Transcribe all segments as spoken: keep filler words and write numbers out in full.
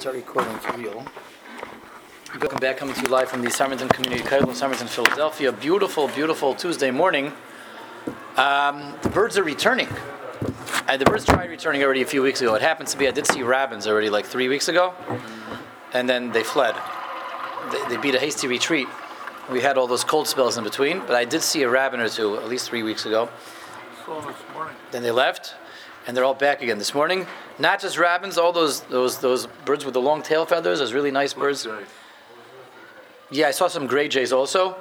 Start recording for real. Welcome back, coming to you live from the Somerton Community Council in Somerton, Philadelphia. Beautiful, beautiful Tuesday morning. Um, the birds are returning. Uh, the birds tried returning already a few weeks ago. It happens to be I did see robins already like three weeks ago, and then they fled. They, they beat a hasty retreat. We had all those cold spells in between, but I did see a robin or two at least three weeks ago. So this morning. Then they left. And they're all back again this morning. Not just robins, all those those those birds with the long tail feathers, those really nice birds. Yeah, I saw some gray jays also,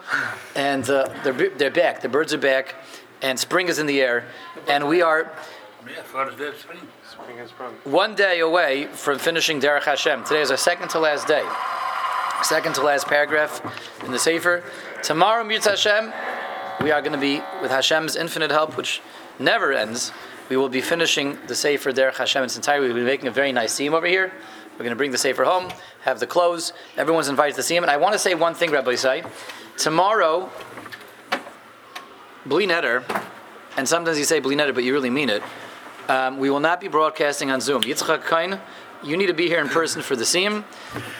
and uh, they're they're back. The birds are back, and spring is in the air, and we are one day away from finishing Derech Hashem. Today is our second to last day, second to last paragraph in the Sefer. Tomorrow, Yitzchak HaKain, we are going to be with Hashem's infinite help, which never ends. We will be finishing the Sefer Derech Hashem in its entirety. We'll be making a very nice siyum over here. We're going to bring the Sefer home, have the clothes. Everyone's invited to see him. And I want to say one thing, Rabbi Yisai. Tomorrow, Bli Neder, and sometimes you say Bli Neder, but you really mean it, um, we will not be broadcasting on Zoom. Yitzchak HaKain, you need to be here in person for the siyum.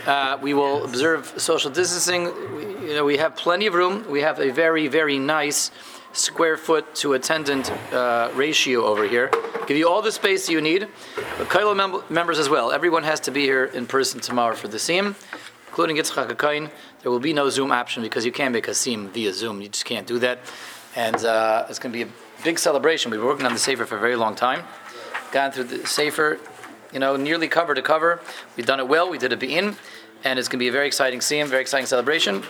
Uh, we will observe social distancing. We, you know, we have plenty of room. We have a very, very nice square foot to attendant uh, ratio over here. Give you all the space you need. But Kailo mem- members as well. Everyone has to be here in person tomorrow for the siyum, including Yitzchak HaKain. There will be no Zoom option because you can't make a siyum via Zoom. You just can't do that. And uh, it's going to be a big celebration. We've been working on the Sefer for a very long time. Gone through the Sefer, you know, nearly cover to cover. We've done it well. We did a be'in. And it's going to be a very exciting siyum, very exciting celebration.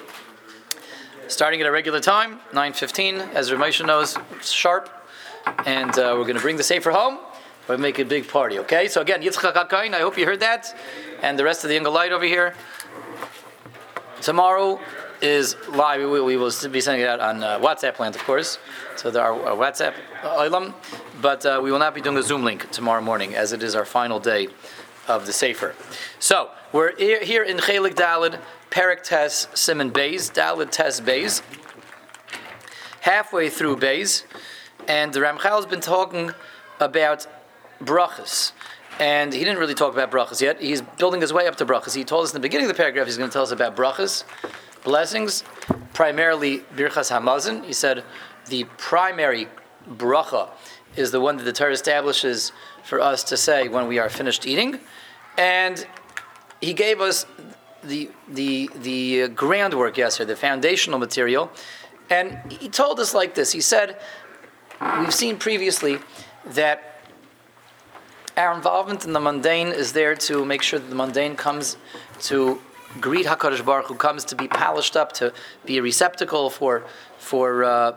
Starting at a regular time, nine fifteen, as Rav Moshe knows, it's sharp. And uh, we're going to bring the Sefer home. We'll make a big party, okay? So again, Yitzchak HaKain, I hope you heard that. And the rest of the Yunga Light over here. Tomorrow is live. We, we will be sending it out on uh, WhatsApp plan, of course. So there are uh, WhatsApp Olam. But uh, we will not be doing a Zoom link tomorrow morning, as it is our final day of the Sefer. So, we're here in Chelik Daled, Perek Tes Siman Beis, Daled Tes Beis, halfway through Beis, and the Ramchal has been talking about brachas, and he didn't really talk about brachas yet. He's building his way up to brachas. He told us in the beginning of the paragraph he's going to tell us about brachas, blessings, primarily Birchas Hamazon. He said the primary bracha is the one that the Torah establishes for us to say when we are finished eating, and he gave us the the the groundwork yesterday, the foundational material, and he told us like this. He said, we've seen previously that our involvement in the mundane is there to make sure that the mundane comes to greet HaKadosh Baruch Hu, comes to be polished up, to be a receptacle for for uh,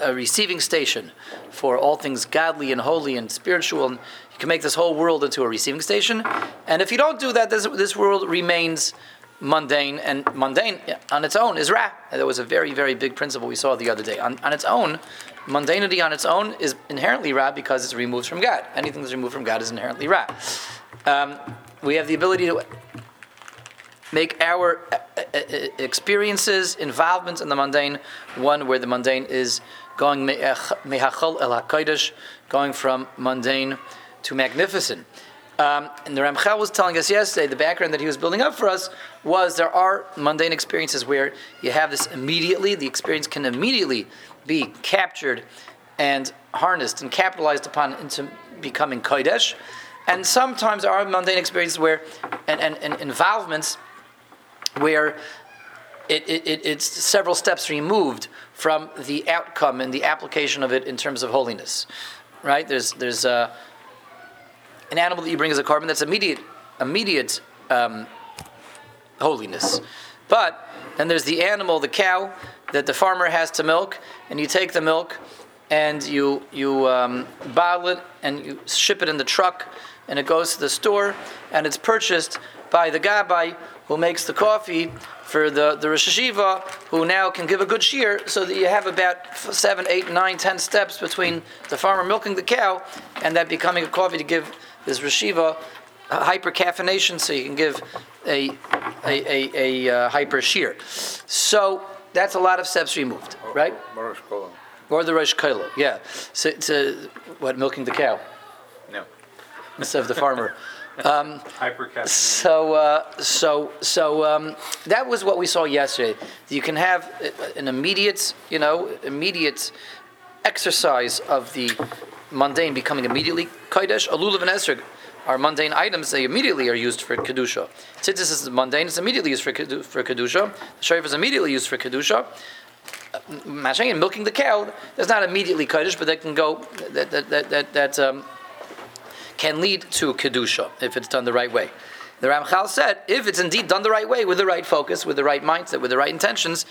a receiving station for all things godly and holy and spiritual, and you can make this whole world into a receiving station. And if you don't do that, this, this world remains mundane, and mundane on its own is Ra. That was a very, very big principle we saw the other day. On, on its own, mundanity on its own is inherently Ra because it's removed from God. Anything that's removed from God is inherently Ra. Um, we have the ability to make our experiences, involvements in the mundane, one where the mundane is going mehachol el hakodesh, going from mundane to magnificent. Um, and the Ramchal was telling us yesterday, the background that he was building up for us was there are mundane experiences where you have this immediately, the experience can immediately be captured and harnessed and capitalized upon into becoming kodesh. And sometimes there are mundane experiences where, and, and, and involvements where it, it, it's several steps removed from the outcome and the application of it in terms of holiness, right? There's there's uh, an animal that you bring as a korban that's immediate immediate um, holiness, but then there's the animal, the cow, that the farmer has to milk, and you take the milk and you you um, bottle it and you ship it in the truck, and it goes to the store and it's purchased by the gabbai who makes the coffee for the, the Rosh Hashiva, who now can give a good shear, so that you have about seven, eight, nine, ten steps between the farmer milking the cow and that becoming a coffee to give this Rosh Hashiva hyper-caffeination, so you can give a, a, a, a uh, hyper-shear. So that's a lot of steps removed, right? Or, or, or the Rosh Kola, yeah. So, to, what, milking the cow? No. Instead of the farmer Um, so, uh, so, so um, that was what we saw yesterday. You can have an immediate, you know, immediate exercise of the mundane becoming immediately kodesh. A lulav and esrog are mundane items; they immediately are used for kedusha. Tzitzis is mundane; it's immediately used for for kedusha. The shofar is immediately used for kedusha. Mashing and milking the cow, that's not immediately kodesh, but that can go. That that that that. that um, can lead to kedusha if it's done the right way. The Ramchal said, if it's indeed done the right way, with the right focus, with the right mindset, with the right intentions,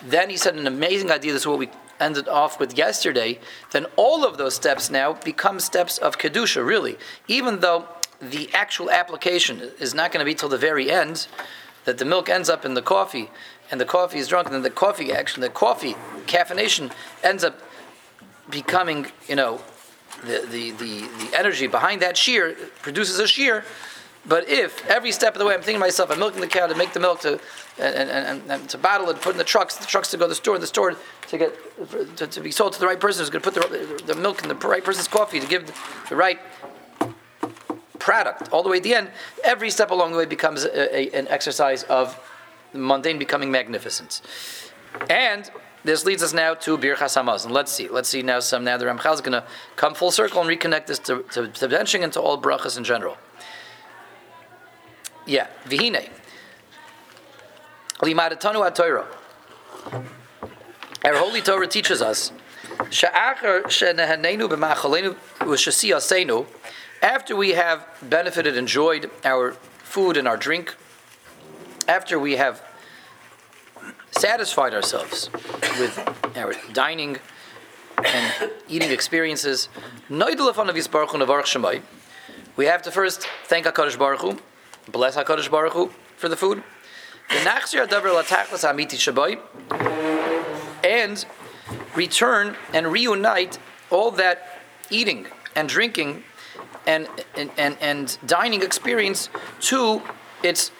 then he said an amazing idea. This is what we ended off with yesterday. Then all of those steps now become steps of kedusha. Really, even though the actual application is not going to be till the very end, that the milk ends up in the coffee, and the coffee is drunk, and then the coffee actually, the coffee caffeination ends up becoming, you know. The, the, the, the energy behind that shear produces a shear, but if every step of the way I'm thinking to myself, I'm milking the cow to make the milk to and, and, and to bottle it, put in the trucks, the trucks to go to the store, and the store to get to, to be sold to the right person who's going to put the, the milk in the right person's coffee to give the right product all the way at the end. Every step along the way becomes a, a, an exercise of the mundane becoming magnificent. And this leads us now to Birchas Hamazon. Let's see. Let's see now some. Now the Ramchal is going to come full circle and reconnect this to, to, to benching and to all brachas in general. Yeah. Vihine. Limadatanu HaTorah. Our Holy Torah teaches us, She'achar she'nehanenu b'ma'achalenu u'shesi'aseinu, after we have benefited, enjoyed our food and our drink, after we have satisfied ourselves with our dining and eating experiences, we have to first thank HaKadosh Baruch Hu, bless HaKadosh Baruch Hu for the food, and return and reunite all that eating and drinking and and, and, and dining experience to its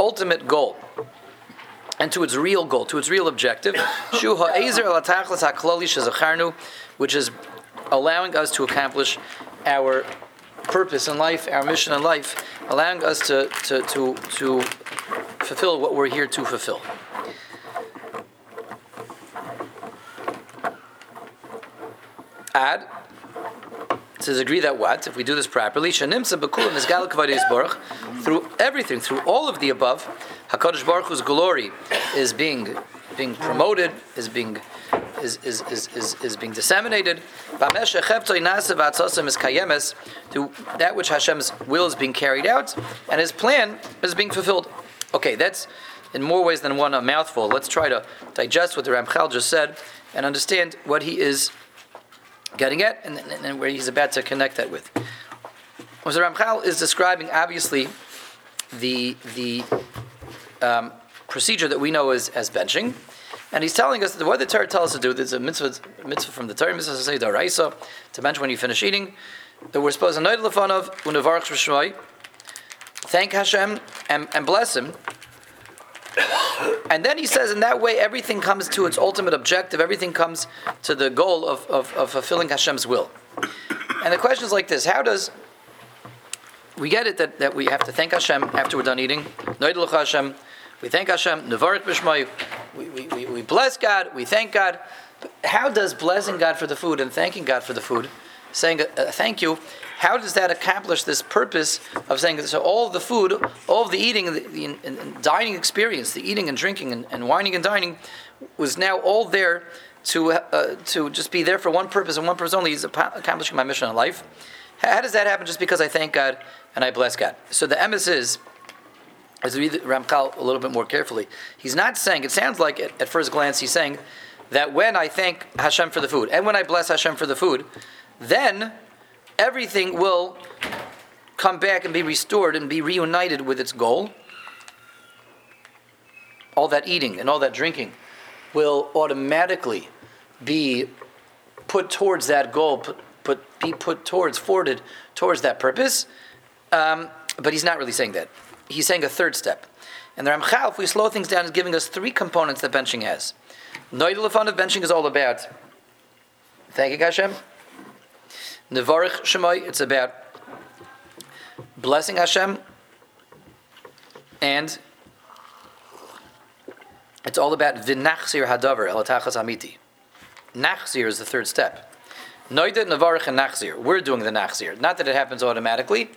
ultimate goal, and to its real goal, to its real objective, which is allowing us to accomplish our purpose in life, our mission in life, allowing us to to to, to fulfill what we're here to fulfill. Ad. To the degree that what, if we do this properly, through everything, through all of the above, HaKadosh Baruch Hu's glory is being being promoted, is being is is is is, is being disseminated. To that which Hashem's will is being carried out, and His plan is being fulfilled. Okay, that's in more ways than one a mouthful. Let's try to digest what the Ramchal just said and understand what he is getting at, and, and, and where he's about to connect that with. Well, so Ramchal is describing, obviously, the the um, procedure that we know as, as benching, and he's telling us that what the Torah tells us to do, there's a mitzvah, mitzvah from the Torah, mitzvah to say d'oraisa, to bench when you finish eating, that we're supposed to noid lefanov unevarach b'shmoi, thank Hashem, and, and bless Him. And then he says, in that way, everything comes to its ultimate objective. Everything comes to the goal of, of, of fulfilling Hashem's will. And the question is like this: how does we get it that, that we have to thank Hashem after we're done eating? Noidel Hashem, we thank Hashem. Nevarach b'shmoi, we we we bless God. We thank God. How does blessing God for the food and thanking God for the food, saying uh, thank you, how does that accomplish this purpose of saying so? All the food, all of the eating, the, the and, and dining experience, the eating and drinking and, and wining and dining, was now all there to uh, to just be there for one purpose and one purpose only: is accomplishing my mission in life. How does that happen? Just because I thank God and I bless God. So the emes is, as we read Ramchal a little bit more carefully, he's not saying. It sounds like at, at first glance he's saying that when I thank Hashem for the food and when I bless Hashem for the food, then everything will come back and be restored and be reunited with its goal. All that eating and all that drinking will automatically be put towards that goal, put, put be put towards, forwarded towards that purpose. Um, but he's not really saying that. He's saying a third step. And the Ramchal, if we slow things down, is giving us three components that benching has. Noidel Lefanav benching is all about thanking Hashem. Nevarich Shemai, it's about blessing Hashem, and it's all about v'nachzir hadavar el tachas amiti. Nachzir is the third step. Noida, navarach, and nachzir. We're doing the nachzir. Not that it happens automatically.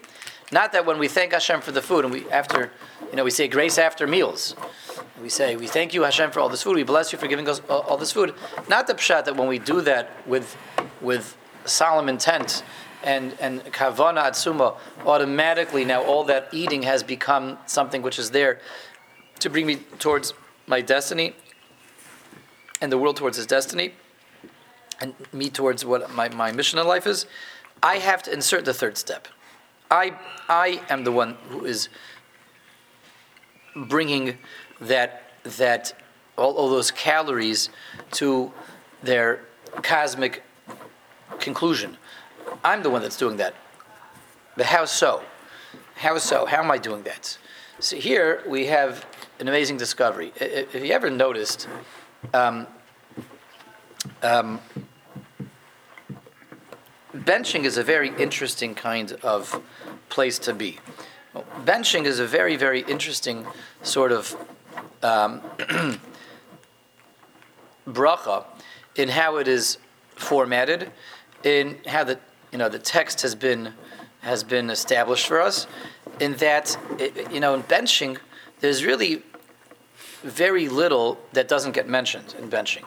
Not that when we thank Hashem for the food and we after, you know, we say grace after meals. We say, we thank you, Hashem, for all this food. We bless you for giving us all this food. Not the pshat that when we do that with with solemn intent and and kavana atzuma, automatically now all that eating has become something which is there to bring me towards my destiny and the world towards his destiny and me towards what my, my mission in life is. I have to insert the third step. I I am the one who is bringing that that all, all those calories to their cosmic conclusion. I'm the one that's doing that. But how so? How so? How am I doing that? So here we have an amazing discovery. If you ever noticed, um, um, benching is a very interesting kind of place to be. Benching is a very, very interesting sort of um, bracha in how it is formatted, in how the you know the text has been has been established for us. In that it, you know, in benching, there's really very little that doesn't get mentioned in benching.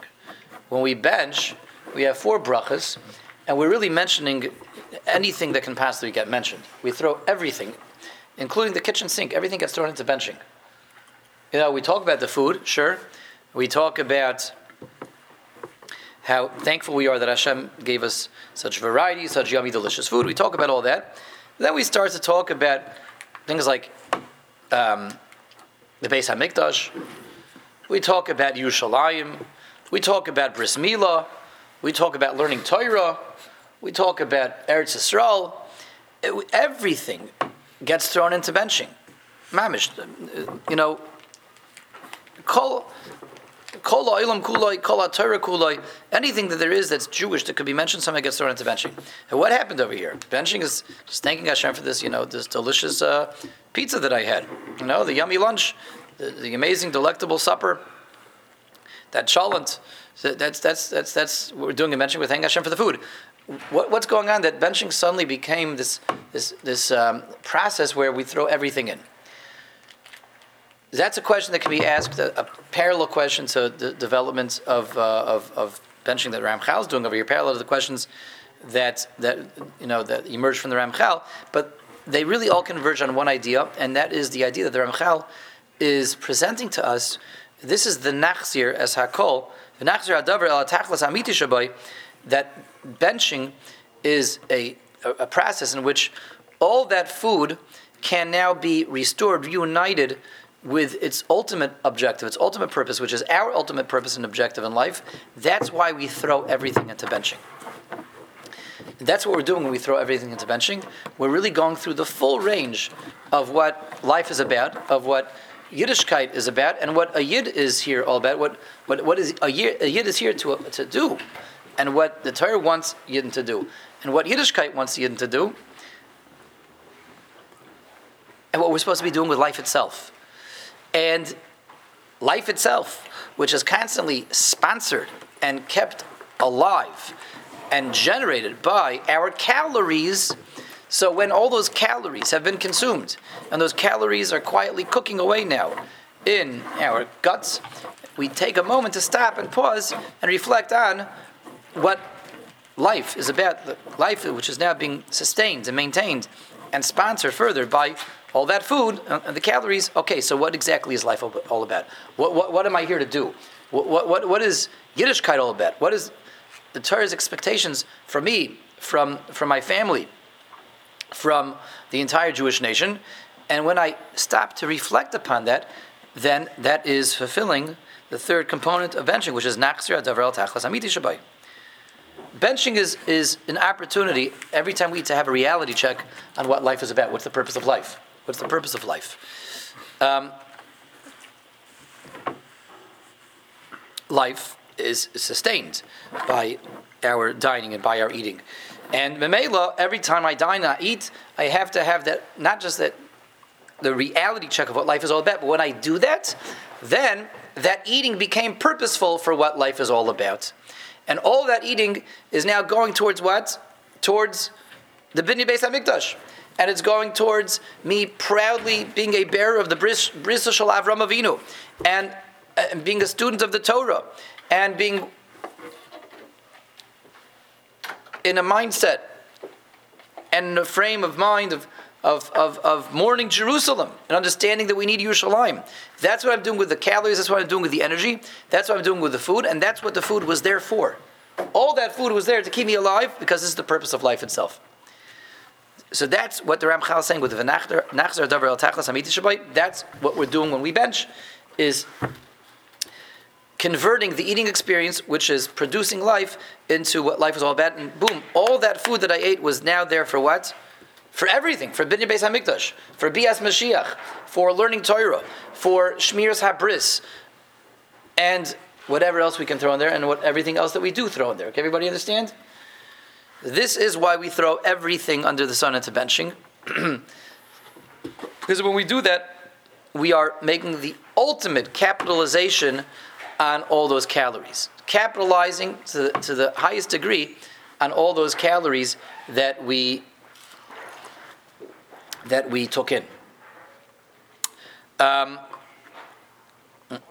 When we bench, we have four brachas, and we're really mentioning anything that can possibly get mentioned. We throw everything, including the kitchen sink. Everything gets thrown into benching. You know, we talk about the food, sure. We talk about how thankful we are that Hashem gave us such variety, such yummy, delicious food. We talk about all that. Then we start to talk about things like um, the Beis HaMikdash. We talk about Yerushalayim. We talk about Bris Milah. We talk about learning Torah. We talk about Eretz Yisrael. It, everything gets thrown into benching. Mamish, you know, kol kol ha'olam kuloi, kol ha'Torah kuloi, anything that there is that's Jewish that could be mentioned, something gets thrown into benching. And what happened over here? Benching is just thanking Hashem for this, you know, this delicious uh, pizza that I had. You know, the yummy lunch, the, the amazing, delectable supper, that chalent. So that's that's that's that's what we're doing in benching. We're thanking Hashem for the food. What, what's going on? That benching suddenly became this this this um, process where we throw everything in. That's a question that can be asked, a, a parallel question to the developments of, uh, of of benching that Ramchal is doing over here, parallel to the questions that that you know that emerge from the Ramchal, but they really all converge on one idea, and that is the idea that the Ramchal is presenting to us. This is the nachzir as hakol. The nachzir hadavar el tachlis amiti shabai, that benching is a, a, a process in which all that food can now be restored, reunited with its ultimate objective, its ultimate purpose, which is our ultimate purpose and objective in life. That's why we throw everything into benching. That's what we're doing when we throw everything into benching. We're really going through the full range of what life is about, of what Yiddishkeit is about, and what a Yid is here all about, what what, what is a Yid, a Yid is here to, to do, and what the Torah wants Yidden to do, and what Yiddishkeit wants Yidden to do, and what we're supposed to be doing with life itself. And life itself, which is constantly sponsored and kept alive and generated by our calories. So when all those calories have been consumed, and those calories are quietly cooking away now in our guts, we take a moment to stop and pause and reflect on what life is about, the life which is now being sustained and maintained and sponsored further by all that food and the calories. Okay, so what exactly is life all about? What what, what am I here to do? What, what, what is Yiddishkeit all about? What is the Torah's expectations from me, from, from my family, from the entire Jewish nation? And when I stop to reflect upon that, then that is fulfilling the third component of benching, which is nachzir hadavar el tachlis amiti shabai. Benching is, is an opportunity every time we eat to have a reality check on what life is about. What's the purpose of life? What's the purpose of life? Um, life is sustained by our dining and by our eating. And Memela, every time I dine and I eat, I have to have that, not just that, the reality check of what life is all about, but when I do that, then that eating became purposeful for what life is all about. And all that eating is now going towards what? Towards the Bnei Beis HaMikdash. And it's going towards me proudly being a bearer of the Bris Shel Avraham Avinu, and uh, being a student of the Torah, and being in a mindset and in a frame of mind of Of, of, of mourning Jerusalem and understanding that we need Yerushalayim. That's what I'm doing with the calories. That's what I'm doing with the energy. That's what I'm doing with the food. And that's what the food was there for. All that food was there to keep me alive, because this is the purpose of life itself. So that's what the Ramchal is saying with the Nachzer Davar El Tachlis Hamiti Shabbat. That's what we're doing when we bench, is converting the eating experience, which is producing life, into what life is all about. And boom, all that food that I ate was now there for what? For everything, for Bnei Beis HaMikdash, for Bias Mashiach, for learning Torah, for Shmiras HaBris, and whatever else we can throw in there, and what everything else that we do throw in there. Can everybody understand? This is why we throw everything under the sun into benching. Because when we do that, we are making the ultimate capitalization on all those calories. Capitalizing to the, to the highest degree on all those calories that we that we took in. Um,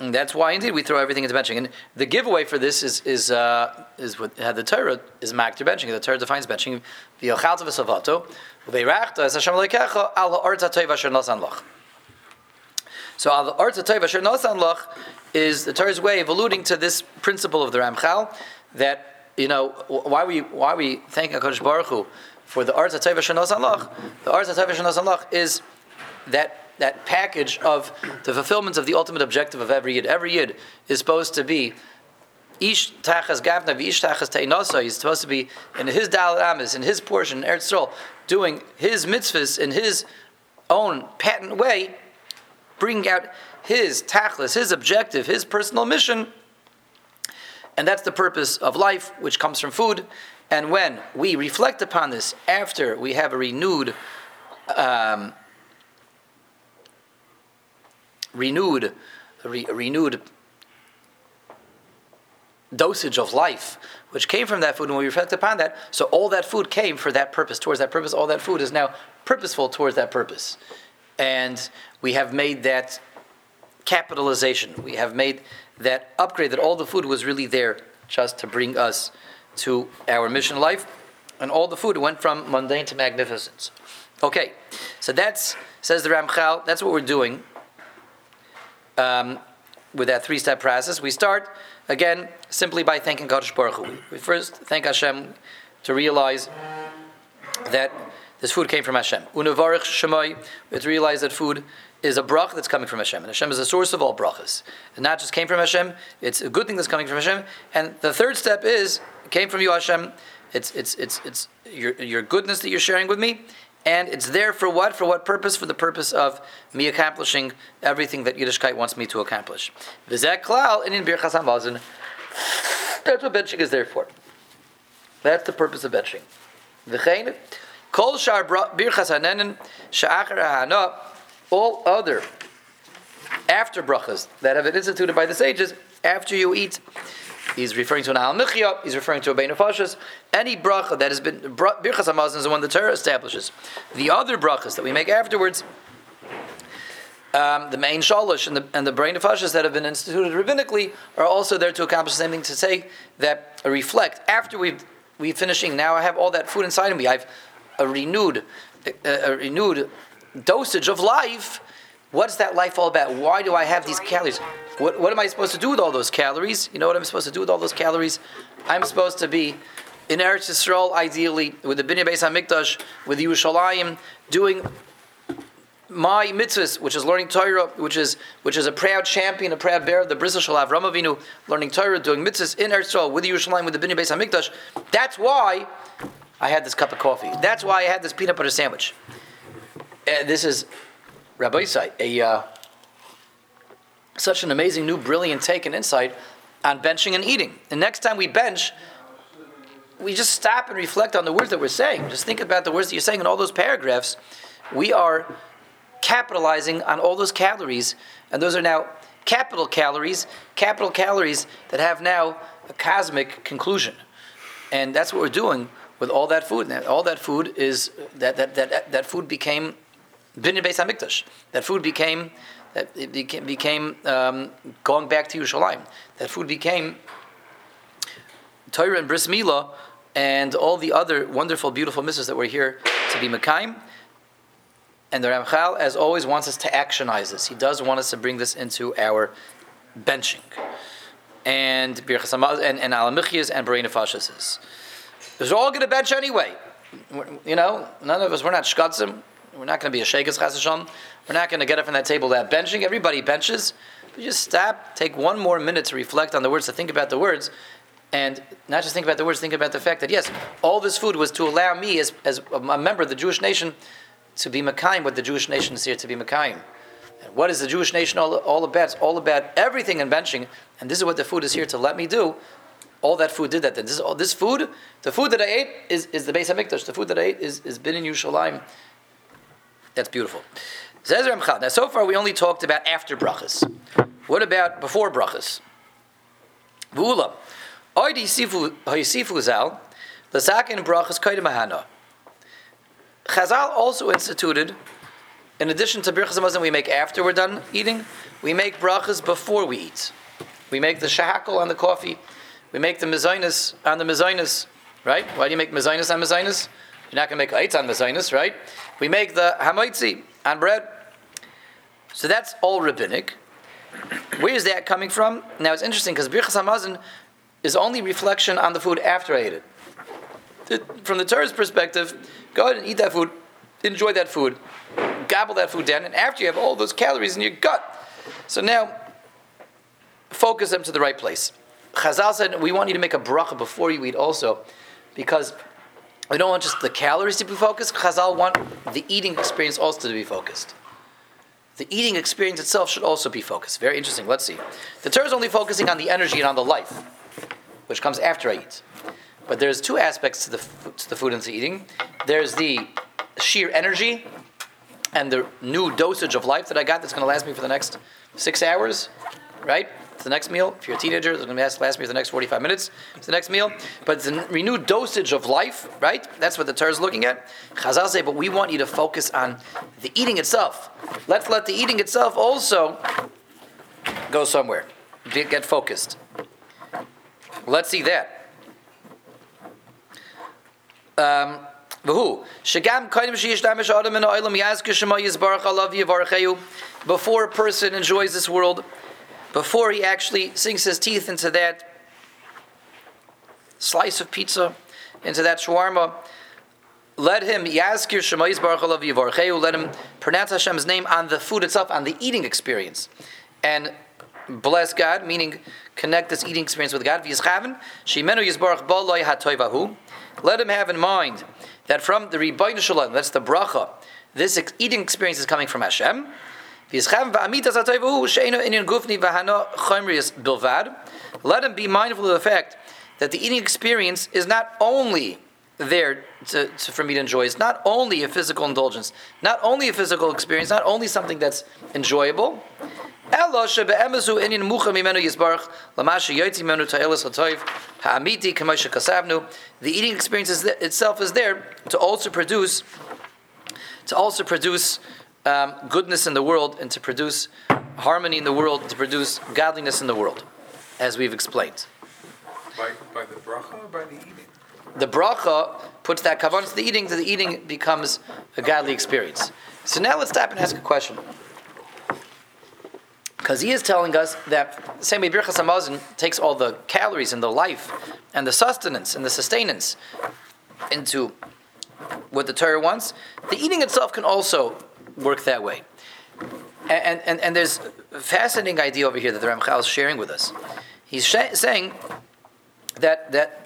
that's why, indeed, we throw everything into benching. And the giveaway for this is is uh, is what how the Torah is marked to benching. The Torah defines benching. So al ha'aretz ha'tova asher nasan lach is the Torah's way of alluding to this principle of the Ramchal, that, you know, why we why we thank HaKadosh Baruch Hu for the Aretz HaToiva Asher Nasan Lach. The Aretz HaToiva Asher Nasan Lach is that that package of the fulfillments of the ultimate objective of every yid. Every yid is supposed to be Ish Tachas Gavna V'ish Tachas Teinosa. He's supposed to be in his Dalet Amis, in his portion, in Eretz Yisrael, doing his mitzvahs in his own patent way, bringing out his tachlis, his objective, his personal mission. And that's the purpose of life, which comes from food. And when we reflect upon this, after we have a renewed, um, renewed, re- renewed dosage of life, which came from that food, and we reflect upon that, so all that food came for that purpose, towards that purpose. All that food is now purposeful towards that purpose, and we have made that capitalization. We have made that upgrade. That all the food was really there just to bring us to our mission life, and all the food went from mundane to magnificence. Okay, so that's, says the Ramchal, that's what we're doing um, with that three-step process. We start, again, simply by thanking Kadosh Baruch Hu. We first thank Hashem to realize that this food came from Hashem. Unevarich Shemai, we to realize that food is a brach that's coming from Hashem, and Hashem is the source of all brachas. It not just came from Hashem; it's a good thing that's coming from Hashem. And the third step is, it came from you, Hashem. It's it's it's it's your your goodness that you're sharing with me, and it's there for what? For what purpose? For the purpose of me accomplishing everything that Yiddishkeit wants me to accomplish. V'zeh klal in Birchas Hamazon. That's what benching is there for. That's the purpose of benching. V'chein kol shar birchas hanenin she'achar ha'ana. All other after brachas that have been instituted by the sages, after you eat, he's referring to an al michya, he's referring to a bein afashas, any bracha that has been, birchas hamazon is the one the Torah establishes. The other brachas that we make afterwards, um, the main shalosh and the, and the bein afashas that have been instituted rabbinically are also there to accomplish the same thing, to say that, uh, reflect, after we've, we've finishing, now I have all that food inside of me, I have a renewed, a, a renewed, dosage of life. What's that life all about? Why do I have these calories? What what am I supposed to do with all those calories? You know what I'm supposed to do with all those calories? I'm supposed to be in Eretz Yisrael, ideally, with the Bnei Beis HaMikdash, with the Yerushalayim, doing my mitzvahs, which is learning Torah, which is which is a proud champion, a proud bearer of the Bris Shel Avraham Avinu, learning Torah, doing mitzvahs in Eretz Yisrael, with the Yerushalayim, with the Bnei Beis HaMikdash. That's why I had this cup of coffee. That's why I had this peanut butter sandwich. Uh, this is Rabbi Isai, a uh, such an amazing, new, brilliant take and insight on benching and eating. And next time we bench, we just stop and reflect on the words that we're saying. Just think about the words that you're saying in all those paragraphs. We are capitalizing on all those calories, and those are now capital calories, capital calories that have now a cosmic conclusion. And that's what we're doing with all that food. Now, all that food is, that that that, that food became Binyan Beis HaMikdash. That food became, that it became, became um, going back to Yerushalayim. That food became Torah and Bris Milah and all the other wonderful, beautiful mitzvahs that we're here to be Mekayim. And the Ramchal, as always, wants us to actionize this. He does want us to bring this into our benching. And Birchas Hamazon and, and Alamichias and Berei Nefashis. Because we're all going to bench anyway. We're, you know, none of us, we're not shkatzim. We're not going to be a sheikahs chas v'shalom. We're not going to get up from that table that benching. Everybody benches. But just stop, take one more minute to reflect on the words, to think about the words. And not just think about the words, think about the fact that, yes, all this food was to allow me as, as a member of the Jewish nation to be Mekayim, what the Jewish nation is here to be Mekayim. And what is the Jewish nation all, all about? It's all about everything in benching, and this is what the food is here to let me do. All that food did that. This, is all, this food, the food that I ate is, is the Beis HaMikdash. The food that I ate is, is Binyan Yerushalayim. That's beautiful. Now, so far we only talked about after brachas. What about before brachas? V'ulam. Oid ha'yisifu zal, l'sakin brachas koydem ha'hana. Chazal also instituted, in addition to Birchas Hamazon we make after we're done eating, we make brachas before we eat. We make the shahakal on the coffee. We make the mezainis on the mezainis, right? Why do you make mezainis on mezainis? You're not going to make eitz on mezainis, right? We make the hamoitzi on bread. So that's all rabbinic. Where is that coming from? Now it's interesting because Birchas Hamazon is only reflection on the food after I ate it. From the Torah's perspective, go ahead and eat that food, enjoy that food, gobble that food down, and after you have all those calories in your gut. So now, focus them to the right place. Chazal said, we want you to make a bracha before you eat also, because we don't want just the calories to be focused. Chazal want the eating experience also to be focused. The eating experience itself should also be focused. Very interesting, let's see. The Torah is only focusing on the energy and on the life, which comes after I eat. But there's two aspects to the to the food and to eating. There's the sheer energy and the new dosage of life that I got that's going to last me for the next six hours, right? It's the next meal. If you're a teenager, it's going to last me for the next forty-five minutes. It's the next meal. But it's a renewed dosage of life, right? That's what the Torah is looking at. Chazal say, but we want you to focus on the eating itself. Let's let the eating itself also go somewhere. Get focused. Let's see that. Um, before a person enjoys this world, before he actually sinks his teeth into that slice of pizza, into that shawarma, let him let him pronounce Hashem's name on the food itself, on the eating experience, and bless God, meaning connect this eating experience with God. Let him have in mind that from the Ribono Shel Olam, that's the bracha, this eating experience is coming from Hashem. Let him be mindful of the fact that the eating experience is not only there to, to, for me to enjoy. It's not only a physical indulgence, not only a physical experience, not only something that's enjoyable. The eating experience is, itself is there to also produce, to also produce um, goodness in the world, and to produce harmony in the world, to produce godliness in the world, as we've explained. By, by the bracha or by the eating? The bracha puts that kavanah to the eating, to the eating becomes a godly experience. So now let's stop and ask a question. Because he is telling us that the same way Birchas Hamazon takes all the calories and the life and the sustenance and the sustenance into what the Torah wants, the eating itself can also work that way. And and, and there's a fascinating idea over here that the Ramchal is sharing with us. He's sh- saying that that.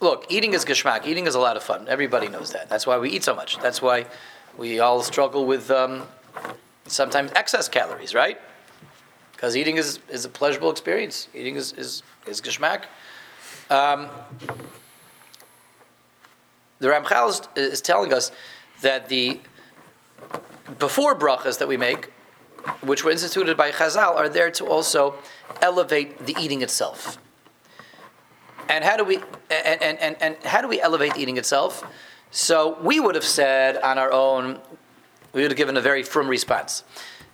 Look, eating is geshmak. Eating is a lot of fun. Everybody knows that. That's why we eat so much. That's why we all struggle with um, sometimes excess calories, right? Because eating is, is a pleasurable experience. Eating is is, is geshmak. Um, the Ramchal is, is telling us that the before brachas that we make, which were instituted by Chazal, are there to also elevate the eating itself. And how do we and, and, and, and how do we elevate eating itself? So we would have said on our own, we would have given a very firm response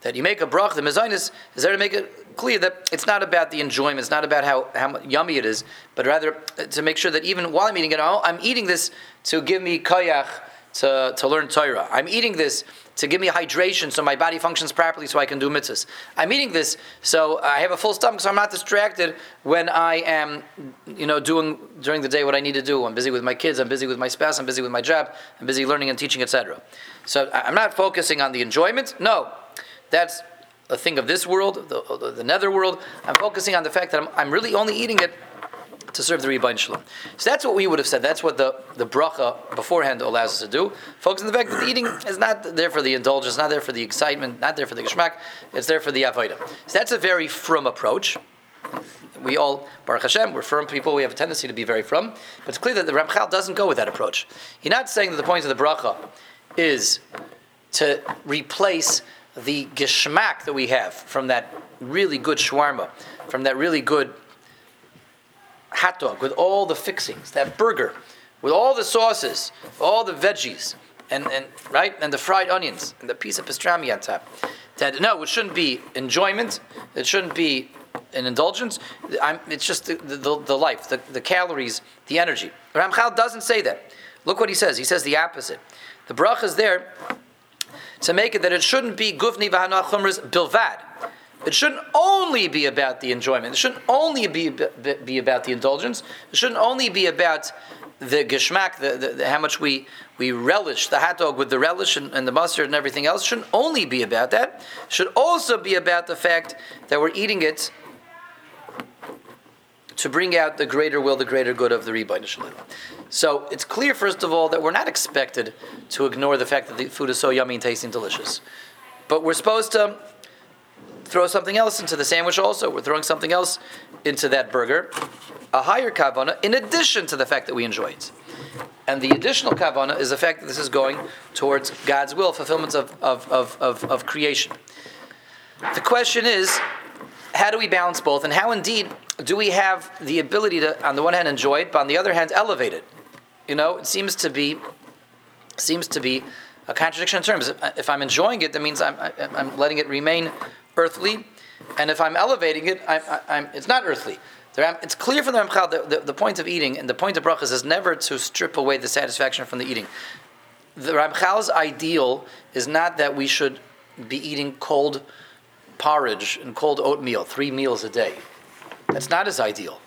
that you make a brach. The mezonos is there to make it clear that it's not about the enjoyment, it's not about how, how yummy it is, but rather to make sure that even while I'm eating it, I'm eating this to give me koyach to to learn Torah. I'm eating this to give me hydration so my body functions properly so I can do mitzvahs. I'm eating this so I have a full stomach so I'm not distracted when I am, you know, doing during the day what I need to do. I'm busy with my kids, I'm busy with my spouse, I'm busy with my job, I'm busy learning and teaching, et cetera. So I'm not focusing on the enjoyment. No, that's a thing of this world, the, the, the nether world. I'm focusing on the fact that I'm, I'm really only eating it to serve the Rebbein Shalom. So that's what we would have said. That's what the, the bracha beforehand allows us to do. Focus on the fact that the eating is not there for the indulgence, not there for the excitement, not there for the geshmak, it's there for the avodah. So that's a very firm approach. We all, Baruch Hashem, we're firm people, we have a tendency to be very firm, but it's clear that the Ramchal doesn't go with that approach. He's not saying that the point of the bracha is to replace the geshmak that we have from that really good shawarma, from that really good hot dog with all the fixings, that burger, with all the sauces, all the veggies, and, and right and the fried onions and the piece of pastrami on top. That no, it shouldn't be enjoyment. It shouldn't be an indulgence. I'm, it's just the the, the life, the, the calories, the energy. Ramchal doesn't say that. Look what he says. He says the opposite. The bracha is there to make it that it shouldn't be gufni v'hanach chumras bilvad. It shouldn't only be about the enjoyment. It shouldn't only be be about the indulgence. It shouldn't only be about the geshmak, the, the, the, how much we, we relish the hot dog with the relish and, and the mustard and everything else. It shouldn't only be about that. It should also be about the fact that we're eating it to bring out the greater will, the greater good of the Rebbeinu Shalom. So it's clear, first of all, that we're not expected to ignore the fact that the food is so yummy and tasting delicious. But we're supposed to throw something else into the sandwich also. We're throwing something else into that burger. A higher kavana, in addition to the fact that we enjoy it. And the additional kavana is the fact that this is going towards God's will, fulfillment of, of, of, of, of creation. The question is, how do we balance both? And how indeed do we have the ability to, on the one hand, enjoy it, but on the other hand, elevate it? You know, it seems to be, seems to be a contradiction in terms. If I'm enjoying it, that means I'm, I'm letting it remain earthly, and if I'm elevating it, I'm, I'm, it's not earthly. It's clear from the Ramchal that the, the point of eating and the point of brachas is never to strip away the satisfaction from the eating. The Ramchal's ideal is not that we should be eating cold porridge and cold oatmeal three meals a day. That's not his ideal,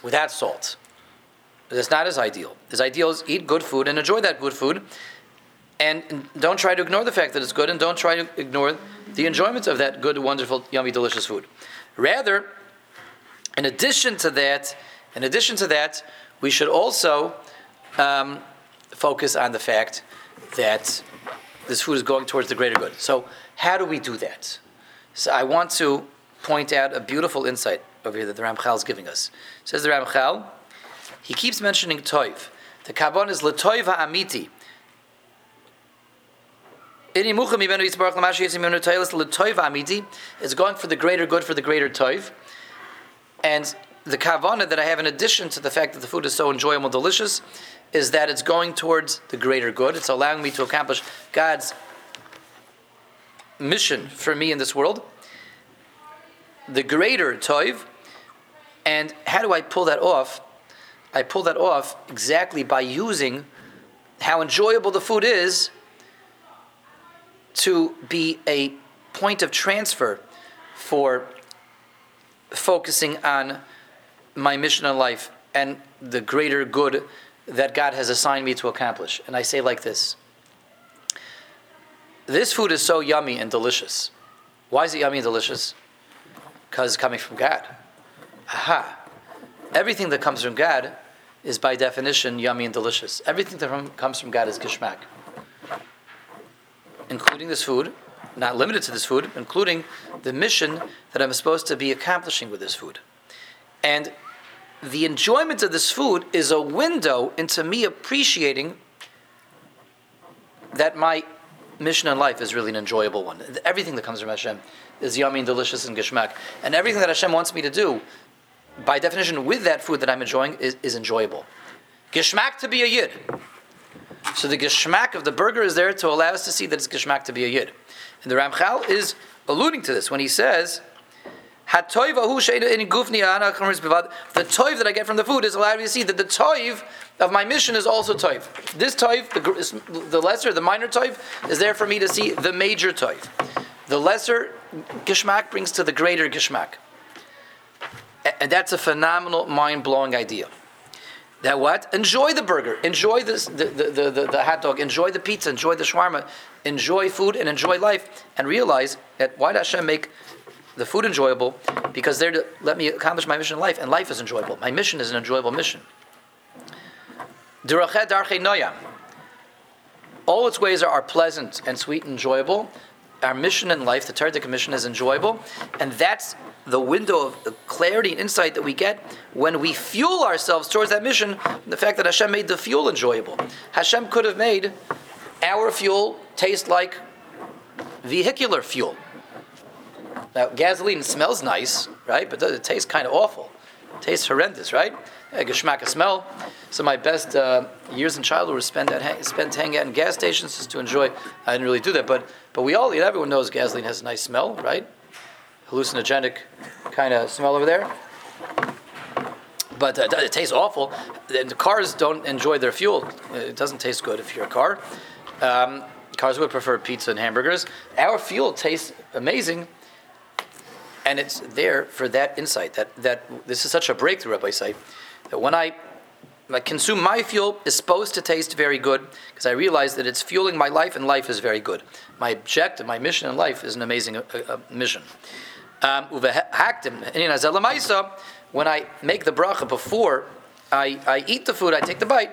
without salt. That's not his ideal. His ideal is eat good food and enjoy that good food, and don't try to ignore the fact that it's good, and don't try to ignore the enjoyment of that good, wonderful, yummy, delicious food. Rather, in addition to that, in addition to that, we should also um, focus on the fact that this food is going towards the greater good. So, how do we do that? So, I want to point out a beautiful insight over here that the Ramchal is giving us. Says the Ramchal, he keeps mentioning toiv. The kabbon is letoiv ha'amiti. It's going for the greater good, for the greater toiv. And the kavana that I have in addition to the fact that the food is so enjoyable and delicious is that it's going towards the greater good. It's allowing me to accomplish God's mission for me in this world. The greater toiv. And how do I pull that off? I pull that off exactly by using how enjoyable the food is to be a point of transfer for focusing on my mission in life and the greater good that God has assigned me to accomplish. And I say like this. This food is so yummy and delicious. Why is it yummy and delicious? Because it's coming from God. Aha. Everything that comes from God is by definition yummy and delicious. Everything that comes from God is geshmak. Including this food, not limited to this food, including the mission that I'm supposed to be accomplishing with this food. And the enjoyment of this food is a window into me appreciating that my mission in life is really an enjoyable one. Everything that comes from Hashem is yummy and delicious and gishmak. And everything that Hashem wants me to do, by definition, with that food that I'm enjoying, is, is enjoyable. Gishmak to be a yid. So the gishmak of the burger is there to allow us to see that it's gishmak to be a yid. And the Ramchal is alluding to this when he says, the toiv that I get from the food is allowed me to see that the toiv of my mission is also toiv. This toiv, the, the lesser, the minor toiv, is there for me to see the major toiv. The lesser gishmak brings to the greater gishmak. And that's a phenomenal, mind-blowing idea. That what? Enjoy the burger. Enjoy this, the, the, the, the, the hot dog. Enjoy the pizza. Enjoy the shawarma. Enjoy food and enjoy life. And realize that why does Hashem make the food enjoyable? Because they're to let me accomplish my mission in life, and life is enjoyable. My mission is an enjoyable mission. Derecheh darchei noyam. All its ways are pleasant and sweet and enjoyable. Our mission in life, the Torah commission, is enjoyable, and that's the window of clarity and insight that we get when we fuel ourselves towards that mission. The fact that Hashem made the fuel enjoyable. Hashem could have made our fuel taste like vehicular fuel. Now, gasoline smells nice, right? But it tastes kind of awful. It tastes horrendous, right? A geschmack, a smell. So my best uh, years in childhood were spent at spent hanging out in gas stations just to enjoy. I didn't really do that, but but we all, everyone knows gasoline has a nice smell, right? Hallucinogenic kind of smell over there. But uh, it tastes awful. The cars don't enjoy their fuel. It doesn't taste good if you're a car. Um, cars would prefer pizza and hamburgers. Our fuel tastes amazing. And it's there for that insight. That that this is such a breakthrough, Rabbi Say, that when I, I consume my fuel, it's supposed to taste very good because I realize that it's fueling my life, and life is very good. My objective, my mission in life, is an amazing uh, uh, mission. Um, when I make the bracha before I, I eat the food, I take the bite.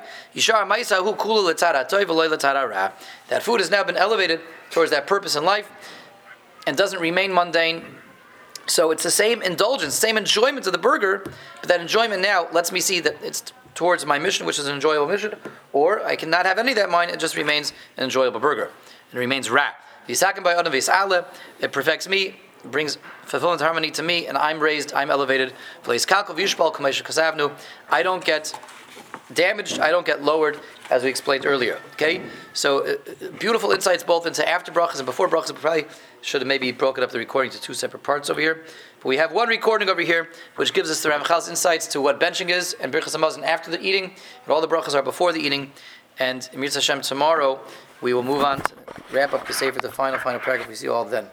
That food has now been elevated towards that purpose in life, and doesn't remain mundane. So it's the same indulgence, same enjoyment of the burger, but that enjoyment now lets me see that it's towards my mission, which is an enjoyable mission, or I cannot have any of that in mind, it just remains an enjoyable burger. It remains ra. It perfects me, brings fulfillment harmony to me, and I'm raised, I'm elevated. I don't get damaged, I don't get lowered, as we explained earlier. Okay, so uh, beautiful insights both into after brachas and before brachas. We probably should have maybe broken up the recording to two separate parts over here, but we have one recording over here which gives us the Ramchal's insights to what benching is and Birchas Hamazon after the eating, and all the brachas are before the eating. And Yitzchak HaKain, tomorrow we will move on to wrap up the Sefer, the final final paragraph. We see you all then.